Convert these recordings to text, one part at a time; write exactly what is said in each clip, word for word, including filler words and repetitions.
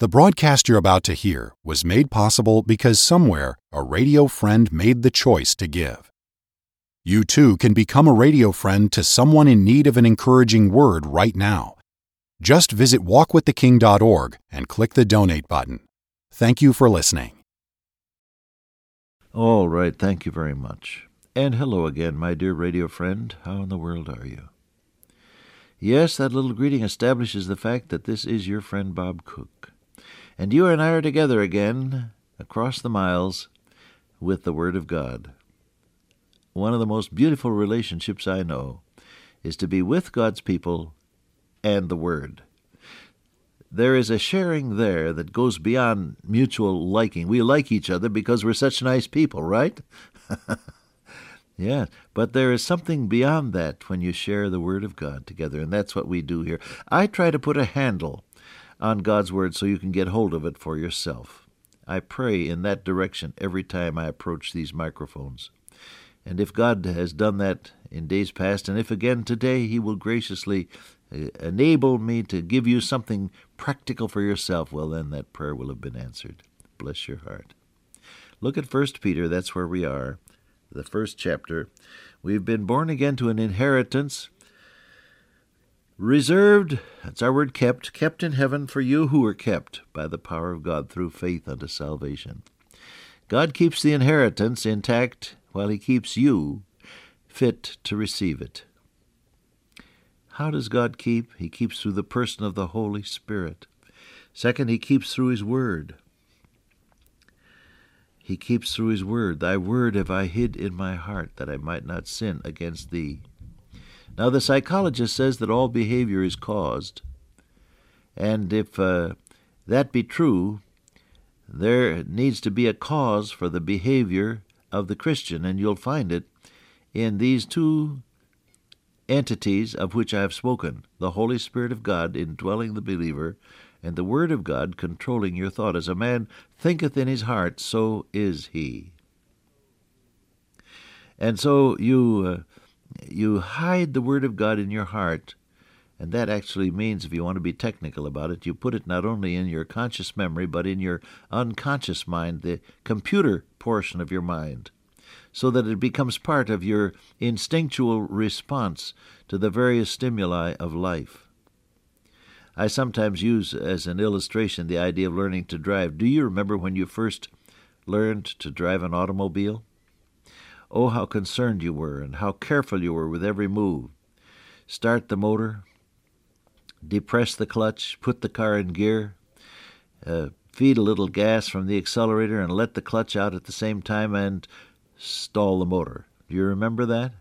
The broadcast you're about to hear was made possible because somewhere a radio friend made the choice to give. You too can become a radio friend to someone in need of an encouraging word right now. Just visit walk with the king dot org and click the donate button. Thank you for listening. All right, thank you very much. And hello again, my dear radio friend. How in the world are you? Yes, that little greeting establishes the fact that this is your friend Bob Cook. And you and I are together again, across the miles, with the Word of God. One of the most beautiful relationships I know is to be with God's people and the Word. There is a sharing there that goes beyond mutual liking. We like each other because we're such nice people, right? Yeah, but there is something beyond that when you share the Word of God together, and that's what we do here. I try to put a handle on God's Word so you can get hold of it for yourself. I pray in that direction every time I approach these microphones. And if God has done that in days past, and if again today, He will graciously enable me to give you something practical for yourself, well then that prayer will have been answered. Bless your heart. Look at First Peter, that's where we are, the first chapter. We've been born again to an inheritance reserved, that's our word, kept, kept in heaven for you who are kept by the power of God through faith unto salvation. God keeps the inheritance intact while He keeps you fit to receive it. How does God keep? He keeps through the person of the Holy Spirit. Second, He keeps through His Word. He keeps through His Word. Thy Word have I hid in my heart, that I might not sin against Thee. Now, the psychologist says that all behavior is caused, and if uh, that be true, there needs to be a cause for the behavior of the Christian, and you'll find it in these two entities of which I have spoken, the Holy Spirit of God indwelling the believer, and the Word of God controlling your thought. As a man thinketh in his heart, so is he. And so you uh, you hide the Word of God in your heart, and that actually means, if you want to be technical about it, you put it not only in your conscious memory, but in your unconscious mind, the computer portion of your mind, so that it becomes part of your instinctual response to the various stimuli of life. I sometimes use as an illustration the idea of learning to drive. Do you remember when you first learned to drive an automobile? Oh, how concerned you were and how careful you were with every move. Start the motor, depress the clutch, put the car in gear, uh, feed a little gas from the accelerator and let the clutch out at the same time, and stall the motor. Do you remember that?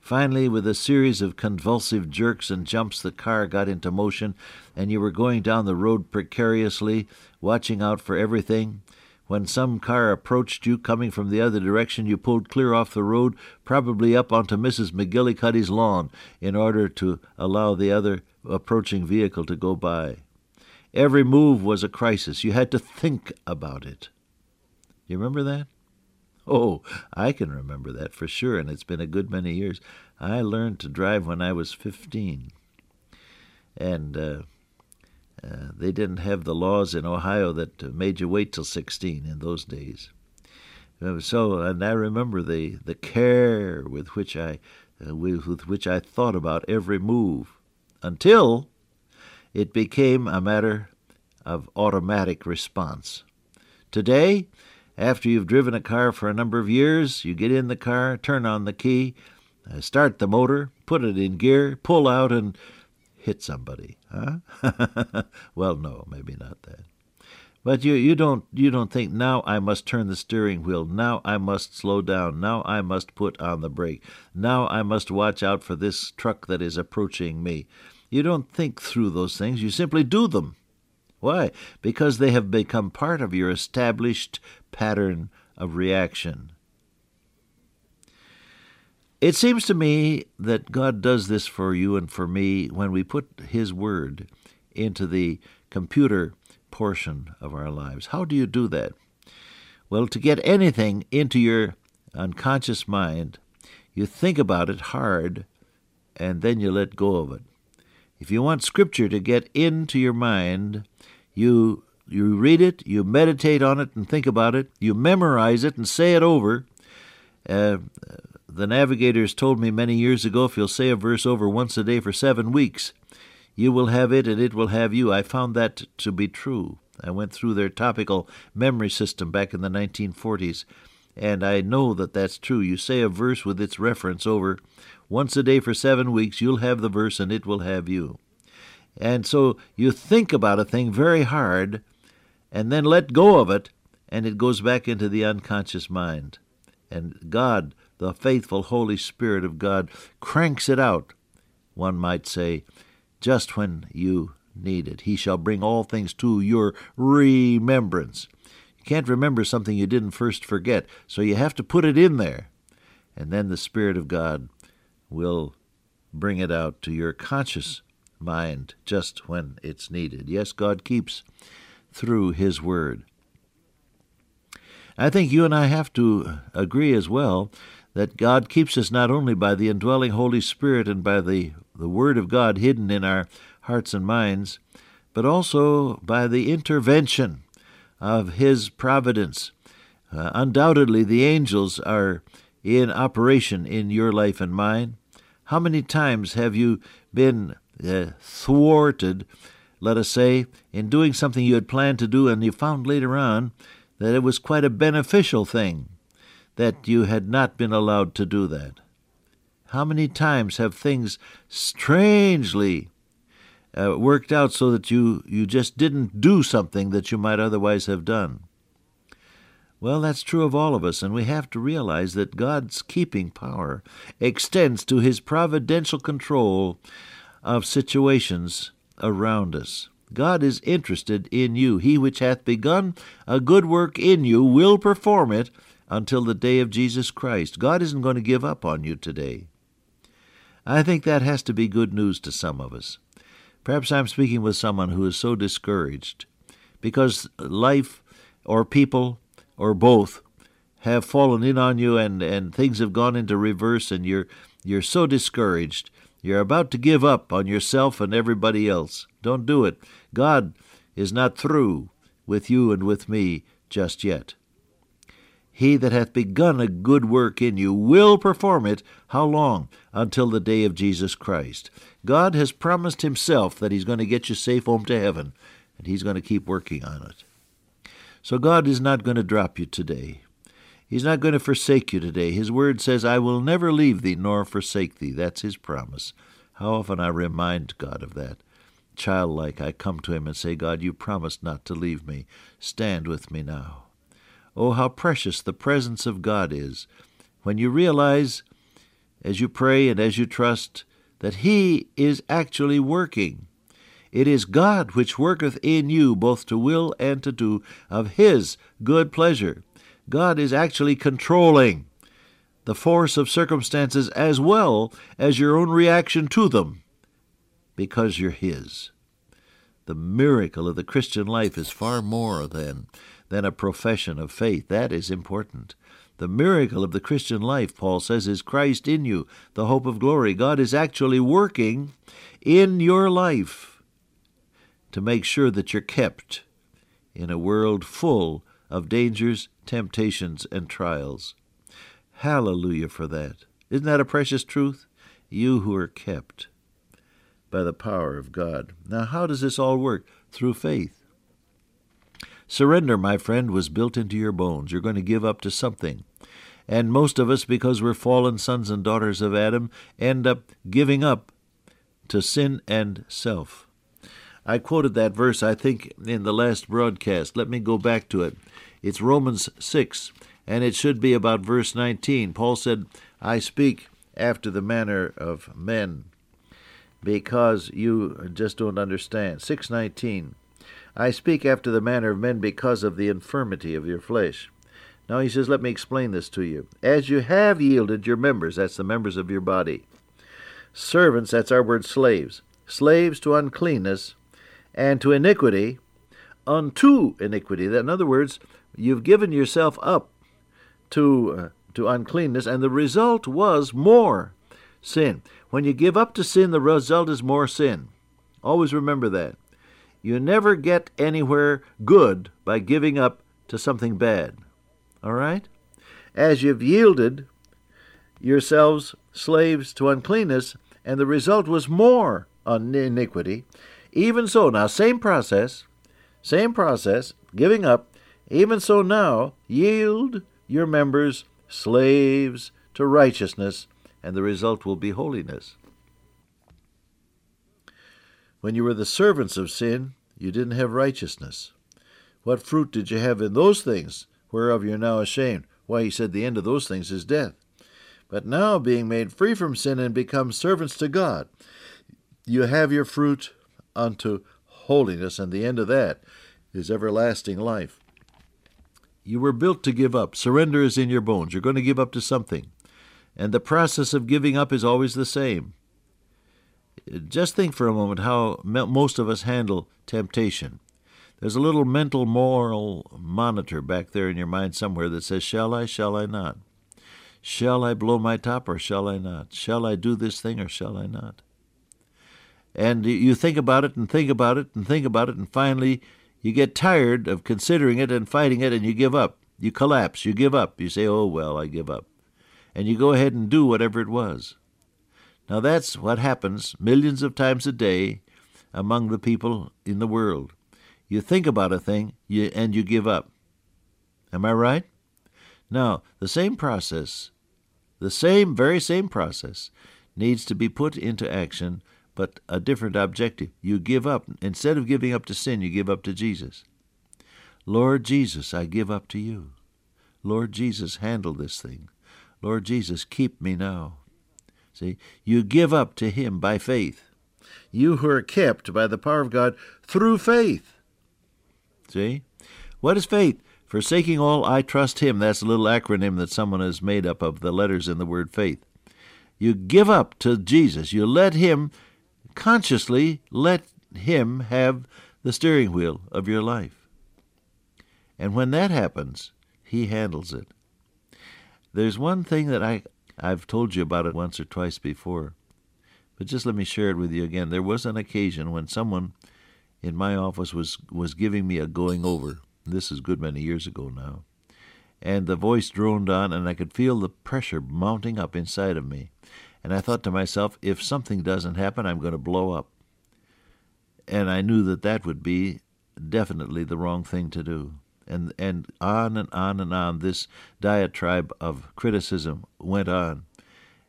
Finally, with a series of convulsive jerks and jumps, the car got into motion, and you were going down the road precariously, watching out for everything. When some car approached you, coming from the other direction, you pulled clear off the road, probably up onto Missus McGillicuddy's lawn, in order to allow the other approaching vehicle to go by. Every move was a crisis. You had to think about it. You remember that? Oh, I can remember that for sure, and it's been a good many years. I learned to drive when I was fifteen, and uh, uh, they didn't have the laws in Ohio that made you wait till sixteen in those days. So, and I remember the, the care with which I uh, with, with which I thought about every move, until it became a matter of automatic response. Today, after you've driven a car for a number of years, you get in the car, turn on the key, start the motor, put it in gear, pull out, and hit somebody. Huh? Well, no, maybe not that. But you, you don't you don't think, now I must turn the steering wheel, now I must slow down, now I must put on the brake, now I must watch out for this truck that is approaching me. You don't think through those things, you simply do them. Why? Because they have become part of your established pattern of reaction. It seems to me that God does this for you and for me when we put His Word into the computer portion of our lives. How do you do that? Well, to get anything into your unconscious mind, you think about it hard, and then you let go of it. If you want Scripture to get into your mind, you You read it, you meditate on it and think about it, you memorize it and say it over. Uh, the Navigators told me many years ago, if you'll say a verse over once a day for seven weeks, you will have it and it will have you. I found that to be true. I went through their topical memory system back in the nineteen forties, and I know that that's true. You say a verse with its reference over once a day for seven weeks, you'll have the verse and it will have you. And so you think about a thing very hard and then let go of it, and it goes back into the unconscious mind. And God, the faithful Holy Spirit of God, cranks it out, one might say, just when you need it. He shall bring all things to your remembrance. You can't remember something you didn't first forget, so you have to put it in there. And then the Spirit of God will bring it out to your conscious mind just when it's needed. Yes, God keeps through His Word. I think you and I have to agree as well that God keeps us not only by the indwelling Holy Spirit and by the, the Word of God hidden in our hearts and minds, but also by the intervention of His providence. Uh, undoubtedly, the angels are in operation in your life and mine. How many times have you been uh, thwarted, let us say, in doing something you had planned to do, and you found later on that it was quite a beneficial thing that you had not been allowed to do that? How many times have things strangely uh, worked out so that you, you just didn't do something that you might otherwise have done? Well, that's true of all of us, and we have to realize that God's keeping power extends to His providential control of situations around us. God is interested in you. He which hath begun a good work in you will perform it until the day of Jesus Christ. God isn't going to give up on you today. I think that has to be good news to some of us. Perhaps I'm speaking with someone who is so discouraged because life or people or both have fallen in on you, and, and things have gone into reverse, and you're you're so discouraged. You're about to give up on yourself and everybody else. Don't do it. God is not through with you and with me just yet. He that hath begun a good work in you will perform it. How long? Until the day of Jesus Christ. God has promised Himself that He's going to get you safe home to heaven, and He's going to keep working on it. So God is not going to drop you today. He's not going to forsake you today. His Word says, I will never leave thee nor forsake thee. That's His promise. How often I remind God of that. Childlike, I come to Him and say, God, You promised not to leave me. Stand with me now. Oh, how precious the presence of God is when you realize, as you pray and as you trust, that He is actually working. It is God which worketh in you both to will and to do of His good pleasure. God is actually controlling the force of circumstances as well as your own reaction to them, because you're His. The miracle of the Christian life is far more than, than a profession of faith. That is important. The miracle of the Christian life, Paul says, is Christ in you, the hope of glory. God is actually working in your life to make sure that you're kept in a world full of dangers, temptations, and trials. Hallelujah for that. Isn't that a precious truth? You who are kept by the power of God. Now, how does this all work? Through faith. Surrender, my friend, was built into your bones. You're going to give up to something. And most of us, because we're fallen sons and daughters of Adam, end up giving up to sin and self. I quoted that verse, I think, in the last broadcast. Let me go back to it. It's Romans six, and it should be about verse nineteen. Paul said, I speak after the manner of men, because you just don't understand. six nineteen, I speak after the manner of men because of the infirmity of your flesh. Now he says, let me explain this to you. As you have yielded your members, that's the members of your body, servants, that's our word slaves, slaves to uncleanness, and to iniquity, unto iniquity. In other words, you've given yourself up to, uh, to uncleanness, and the result was more sin. When you give up to sin, the result is more sin. Always remember that. You never get anywhere good by giving up to something bad. All right? As you've yielded yourselves slaves to uncleanness, and the result was more iniquity, even so, now same process, same process, giving up, even so now yield your members slaves to righteousness, and the result will be holiness. When you were the servants of sin, you didn't have righteousness. What fruit did you have in those things whereof you're now ashamed? Why, he said the end of those things is death. But now, being made free from sin and become servants to God, you have your fruit unto holiness, and the end of that is everlasting life. You were built to give up. Surrender is in your bones. You're going to give up to something. And the process of giving up is always the same. Just think for a moment how most of us handle temptation. There's a little mental moral monitor back there in your mind somewhere that says, shall I, shall I not? Shall I blow my top or shall I not? Shall I do this thing or shall I not? And you think about it and think about it and think about it, and finally you get tired of considering it and fighting it, and you give up. You collapse. You give up. You say, oh, well, I give up. And you go ahead and do whatever it was. Now that's what happens millions of times a day among the people in the world. You think about a thing you, and you give up. Am I right? Now, the same process, the same, very same process, needs to be put into action, but a different objective. You give up. Instead of giving up to sin, you give up to Jesus. Lord Jesus, I give up to you. Lord Jesus, handle this thing. Lord Jesus, keep me now. See, you give up to him by faith. You who are kept by the power of God through faith. See? What is faith? Forsaking all, I trust him. That's a little acronym that someone has made up of the letters in the word faith. You give up to Jesus. You let him, consciously let him have the steering wheel of your life. And when that happens, he handles it. There's one thing that I, I've told you about it once or twice before, but just let me share it with you again. There was an occasion when someone in my office was, was giving me a going over. This is a good many years ago now. And the voice droned on, and I could feel the pressure mounting up inside of me. And I thought to myself, if something doesn't happen, I'm going to blow up. And I knew that that would be definitely the wrong thing to do. And, and on and on and on, this diatribe of criticism went on.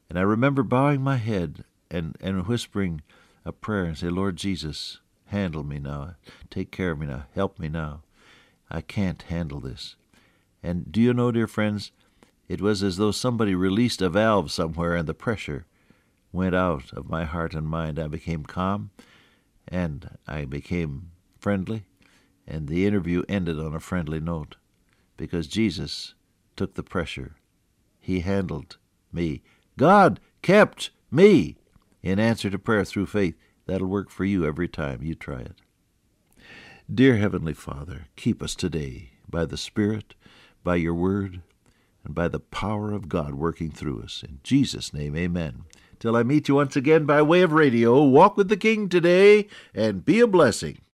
And I remember bowing my head and, and whispering a prayer and say, Lord Jesus, handle me now. Take care of me now. Help me now. I can't handle this. And do you know, dear friends, it was as though somebody released a valve somewhere and the pressure went out of my heart and mind. I became calm and I became friendly, and the interview ended on a friendly note because Jesus took the pressure. He handled me. God kept me in answer to prayer through faith. That'll work for you every time. You try it. Dear Heavenly Father, keep us today by the Spirit, by your word, and by the power of God working through us. In Jesus' name, amen. Till I meet you once again by way of radio, walk with the King today and be a blessing.